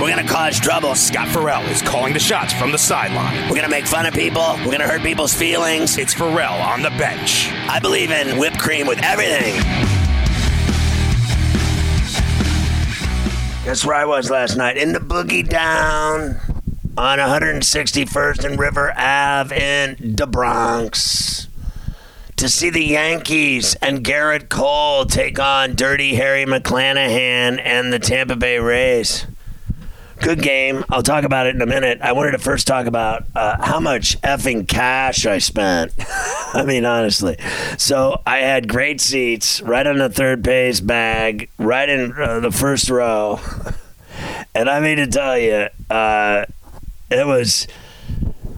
We're going to cause trouble. Scott Farrell is calling the shots from the sideline. We're going to make fun of people. We're going to hurt people's feelings. It's Farrell on the bench. I believe in whipped cream with everything. That's where I was last night. In the Boogie Down on 161st and River Ave in the Bronx. To see the Yankees and Garrett Cole take on Dirty Harry McClanahan and the Tampa Bay Rays. Good game. I'll talk about it in a minute. I wanted to first talk about how much effing cash I spent. I mean, honestly. So I had great seats right on the third base bag, right in the first row. And I mean to tell you, it was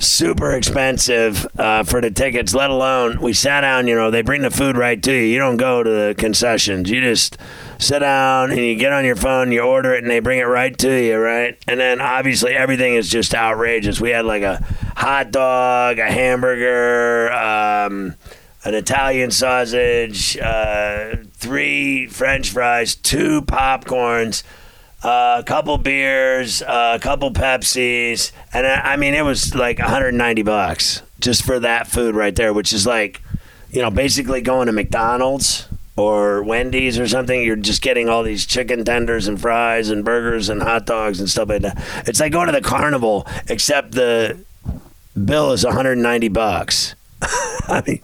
super expensive for the tickets, let alone we sat down. You know, they bring the food right to you. You don't go to the concessions. You just sit down and you get on your phone, you order it, and they bring it right to you, right? And then obviously everything is just outrageous. We had like a hot dog, a hamburger, an Italian sausage, 3 French fries, 2 popcorns, a couple beers, a couple Pepsis, and I mean, it was like $190 just for that food right there, which is like, you know, basically going to McDonald's or Wendy's or something. You're just getting all these chicken tenders and fries and burgers and hot dogs and stuff like that. It's like going to the carnival, except the bill is $190. I mean,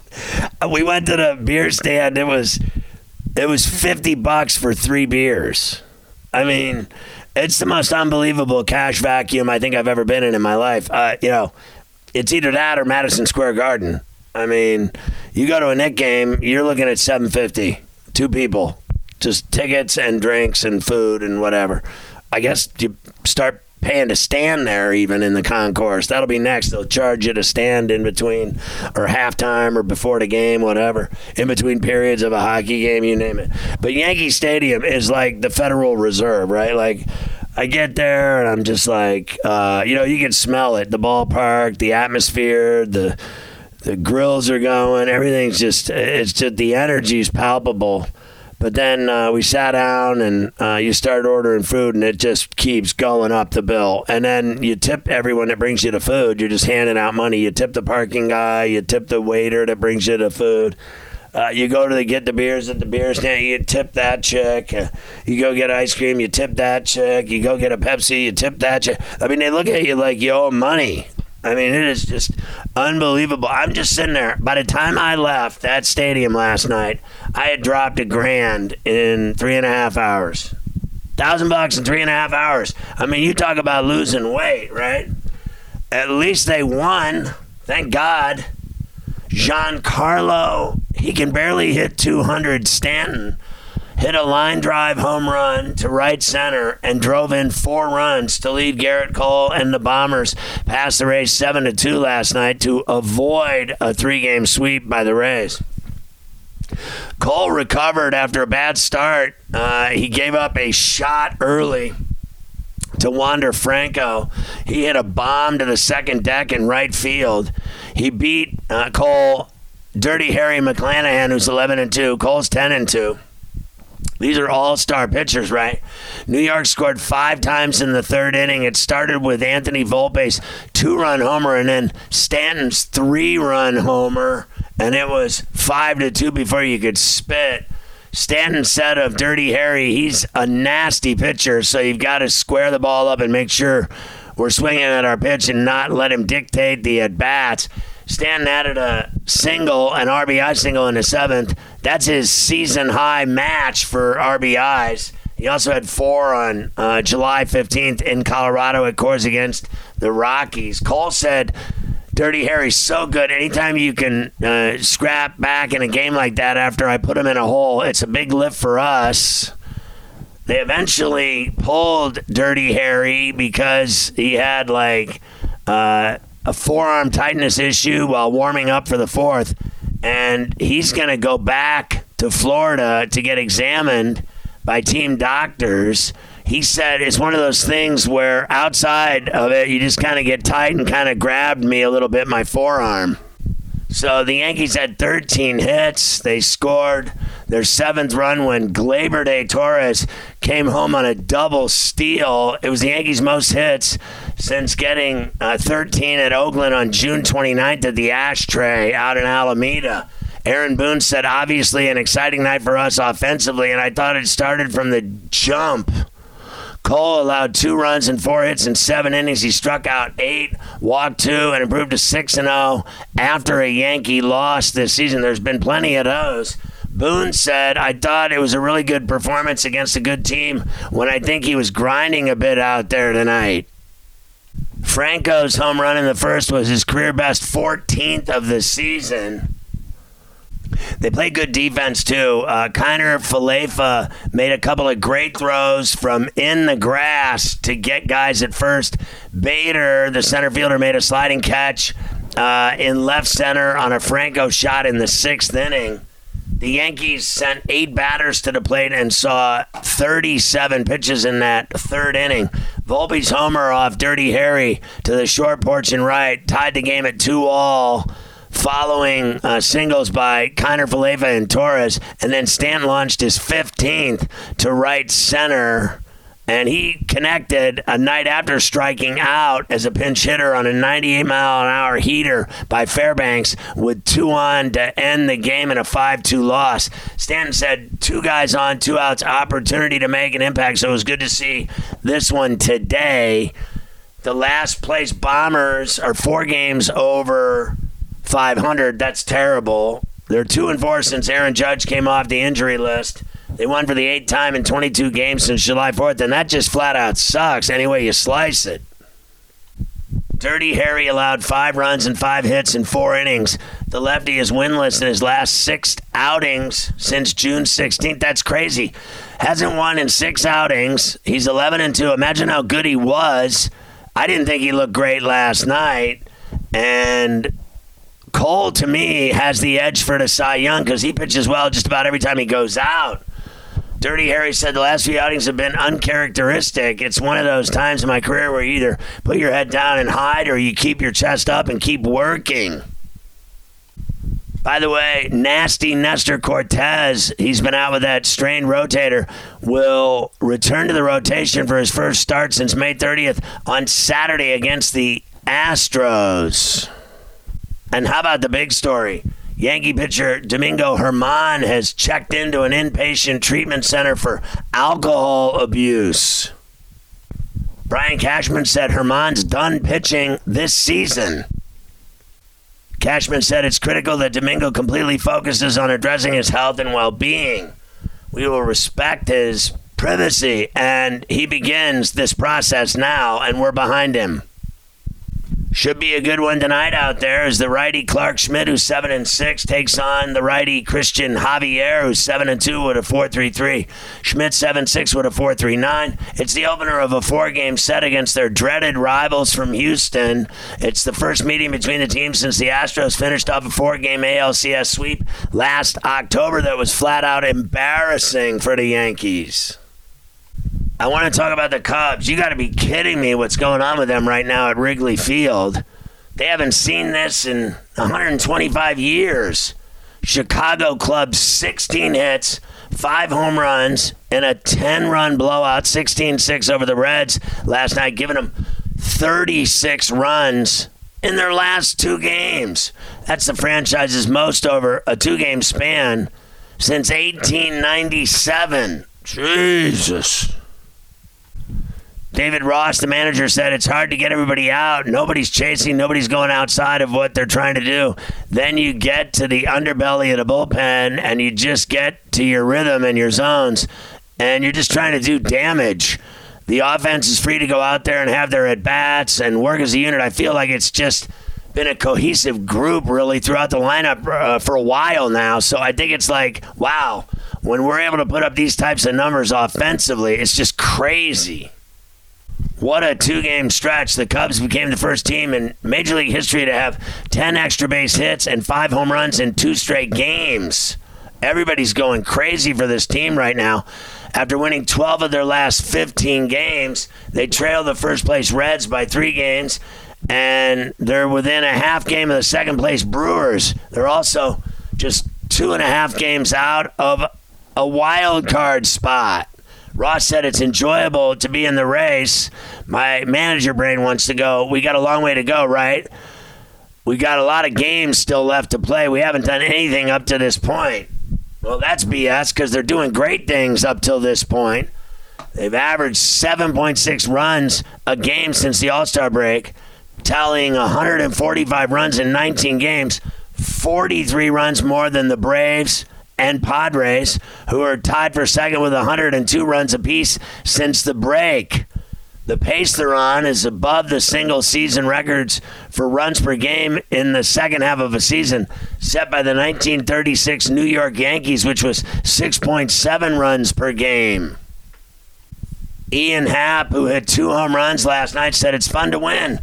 we went to the beer stand. It was $50 for 3 beers. I mean, it's the most unbelievable cash vacuum I think I've ever been in my life. You know, it's either that or Madison Square Garden. I mean, you go to a Knicks game, you're looking at $750, 2 people, just tickets and drinks and food and whatever. I guess you start paying to stand there even in the concourse. That'll be next. They'll charge you to stand in between or halftime or before the game, whatever, in between periods of a hockey game, you name it. But Yankee Stadium is like the Federal Reserve, right? Like, I get there and I'm just like, you know, you can smell it, the ballpark, the atmosphere, the grills are going, everything's just, it's just, the energy's palpable. But then we sat down and you start ordering food and it just keeps going up the bill. And then you tip everyone that brings you the food. You're just handing out money. You tip the parking guy. You tip the waiter that brings you the food. You go to get the beers at the beer stand. You tip that chick. You go get ice cream. You tip that chick. You go get a Pepsi. You tip that chick. I mean, they look at you like you owe money. I mean, it is just unbelievable. I'm just sitting there. By the time I left that stadium last night, I had dropped $1,000 in 3.5 hours. $1,000 in 3.5 hours. I mean, you talk about losing weight, right? At least they won. Thank God. Giancarlo, he can barely hit 200. Stanton hit a line drive home run to right center and drove in 4 runs to lead Garrett Cole and the Bombers past the Rays 7-2 last night to avoid a 3-game sweep by the Rays. Cole recovered after a bad start. He gave up a shot early to Wander Franco. He hit a bomb to the second deck in right field. He beat Cole, Dirty Harry McClanahan, who's 11-2. Cole's 10-2. These are all-star pitchers, right? New York scored 5 times in the third inning. It started with Anthony Volpe's 2-run homer and then Stanton's 3-run homer, and it was 5-2 before you could spit. Stanton said of Dirty Harry, he's a nasty pitcher, so you've got to square the ball up and make sure we're swinging at our pitch and not let him dictate the at-bats. Stanton added a single, an RBI single in the seventh. That's his season-high match for RBIs. He also had four on July 15th in Colorado, of course, against the Rockies. Cole said, Dirty Harry's so good. Anytime you can scrap back in a game like that after I put him in a hole, it's a big lift for us. They eventually pulled Dirty Harry because he had a forearm tightness issue while warming up for the fourth. And he's going to go back to Florida to get examined by team doctors. He said it's one of those things where outside of it, you just kind of get tight and kind of grabbed me a little bit, my forearm. So the Yankees had 13 hits. They scored their seventh run when Glaber Day-Torres came home on a double steal. It was the Yankees' most hits since getting 13 at Oakland on June 29th at the Ashtray out in Alameda. Aaron Boone said, obviously an exciting night for us offensively, and I thought it started from the jump. Cole allowed 2 runs and 4 hits in 7 innings. He struck out 8, walked 2, and improved to 6-0 after a Yankee loss this season. There's been plenty of those. Boone said, I thought it was a really good performance against a good team when I think he was grinding a bit out there tonight. Franco's home run in the first was his career best 14th of the season. They play good defense, too. Kiner-Falefa made a couple of great throws from in the grass to get guys at first. Bader, the center fielder, made a sliding catch in left center on a Franco shot in the 6th inning. The Yankees sent 8 batters to the plate and saw 37 pitches in that 3rd inning. Volpe's homer off Dirty Harry to the short porch and right tied the game at 2-all. Following singles by Kiner-Falefa and Torres, and then Stanton launched his 15th to right center, and he connected a night after striking out as a pinch hitter on a 98-mile-an-hour heater by Fairbanks with 2 on to end the game in a 5-2 loss. Stanton said 2 guys on, 2 outs, opportunity to make an impact, so it was good to see this one today. The last place Bombers are 4 games over 500. That's terrible. They're 2-4 since Aaron Judge came off the injury list. They won for the 8th time in 22 games since July 4th, and that just flat out sucks any way you slice it. Dirty Harry allowed 5 runs and 5 hits in 4 innings. The lefty is winless in his last 6 outings since June 16th. That's crazy. Hasn't won in 6 outings. He's 11-2. Imagine how good he was. I didn't think he looked great last night. And Cole, to me, has the edge for the Cy Young because he pitches well just about every time he goes out. Dirty Harry said the last few outings have been uncharacteristic. It's one of those times in my career where you either put your head down and hide or you keep your chest up and keep working. By the way, nasty Nestor Cortez, he's been out with that strained rotator, will return to the rotation for his first start since May 30th on Saturday against the Astros. And how about the big story? Yankee pitcher Domingo Herman has checked into an inpatient treatment center for alcohol abuse. Brian Cashman said Herman's done pitching this season. Cashman said it's critical that Domingo completely focuses on addressing his health and well-being. We will respect his privacy, and he begins this process now, and we're behind him. Should be a good one tonight out there as the righty Clark Schmidt, who's 7-6, takes on the righty Christian Javier, who's 7-2 with a 4.33. Schmidt 7-6 with a 4.39. It's the opener of a 4-game set against their dreaded rivals from Houston. It's the first meeting between the teams since the Astros finished off a 4-game ALCS sweep last October that was flat out embarrassing for the Yankees. I want to talk about the Cubs. You got to be kidding me what's going on with them right now at Wrigley Field. They haven't seen this in 125 years. Chicago clubbed 16 hits, 5 home runs, and a 10-run blowout, 16-6 over the Reds last night, giving them 36 runs in their last 2 games. That's the franchise's most over a 2-game span since 1897. Jesus. David Ross, the manager, said it's hard to get everybody out. Nobody's chasing. Nobody's going outside of what they're trying to do. Then you get to the underbelly of the bullpen, and you just get to your rhythm and your zones, and you're just trying to do damage. The offense is free to go out there and have their at-bats and work as a unit. I feel like it's just been a cohesive group, really, throughout the lineup for a while now. So I think it's like, wow, when we're able to put up these types of numbers offensively, it's just crazy. What a two-game stretch. The Cubs became the first team in Major League history to have 10 extra base hits and 5 home runs in 2 straight games. Everybody's going crazy for this team right now. After winning 12 of their last 15 games, they trail the first-place Reds by 3 games, and they're within a half game of the second-place Brewers. They're also just 2.5 games out of a wild card spot. Ross said it's enjoyable to be in the race. My manager brain wants to go. We got a long way to go, right? We got a lot of games still left to play. We haven't done anything up to this point. Well, that's BS because they're doing great things up till this point. They've averaged 7.6 runs a game since the All-Star break, tallying 145 runs in 19 games, 43 runs more than the Braves and Padres, who are tied for second with 102 runs apiece since the break. The pace they're on is above the single-season records for runs per game in the second half of a season, set by the 1936 New York Yankees, which was 6.7 runs per game. Ian Happ, who hit 2 home runs last night, said it's fun to win.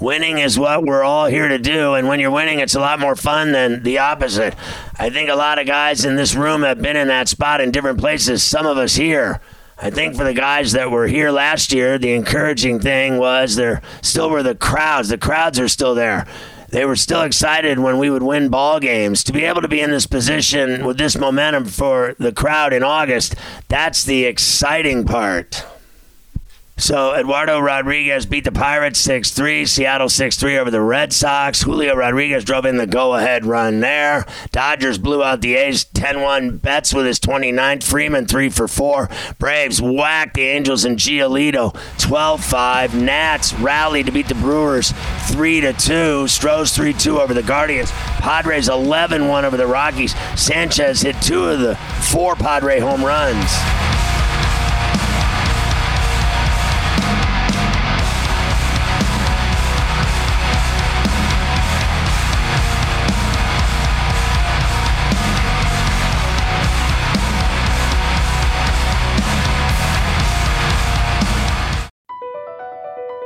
Winning is what we're all here to do, and when you're winning, it's a lot more fun than the opposite. I think a lot of guys in this room have been in that spot in different places, some of us here. I think for the guys that were here last year, the encouraging thing was there still were the crowds. The crowds are still there. They were still excited when we would win ball games. To be able to be in this position with this momentum for the crowd in August, that's the exciting part. So Eduardo Rodriguez beat the Pirates 6-3, Seattle 6-3 over the Red Sox. Julio Rodriguez drove in the go-ahead run there. Dodgers blew out the A's 10-1. Betts with his 29th. Freeman 3-for-4. Braves whacked the Angels and Giolito 12-5. Nats rallied to beat the Brewers 3-2. Strohs 3-2 over the Guardians. Padres 11-1 over the Rockies. Sanchez hit 2 of the 4 Padre home runs.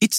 It's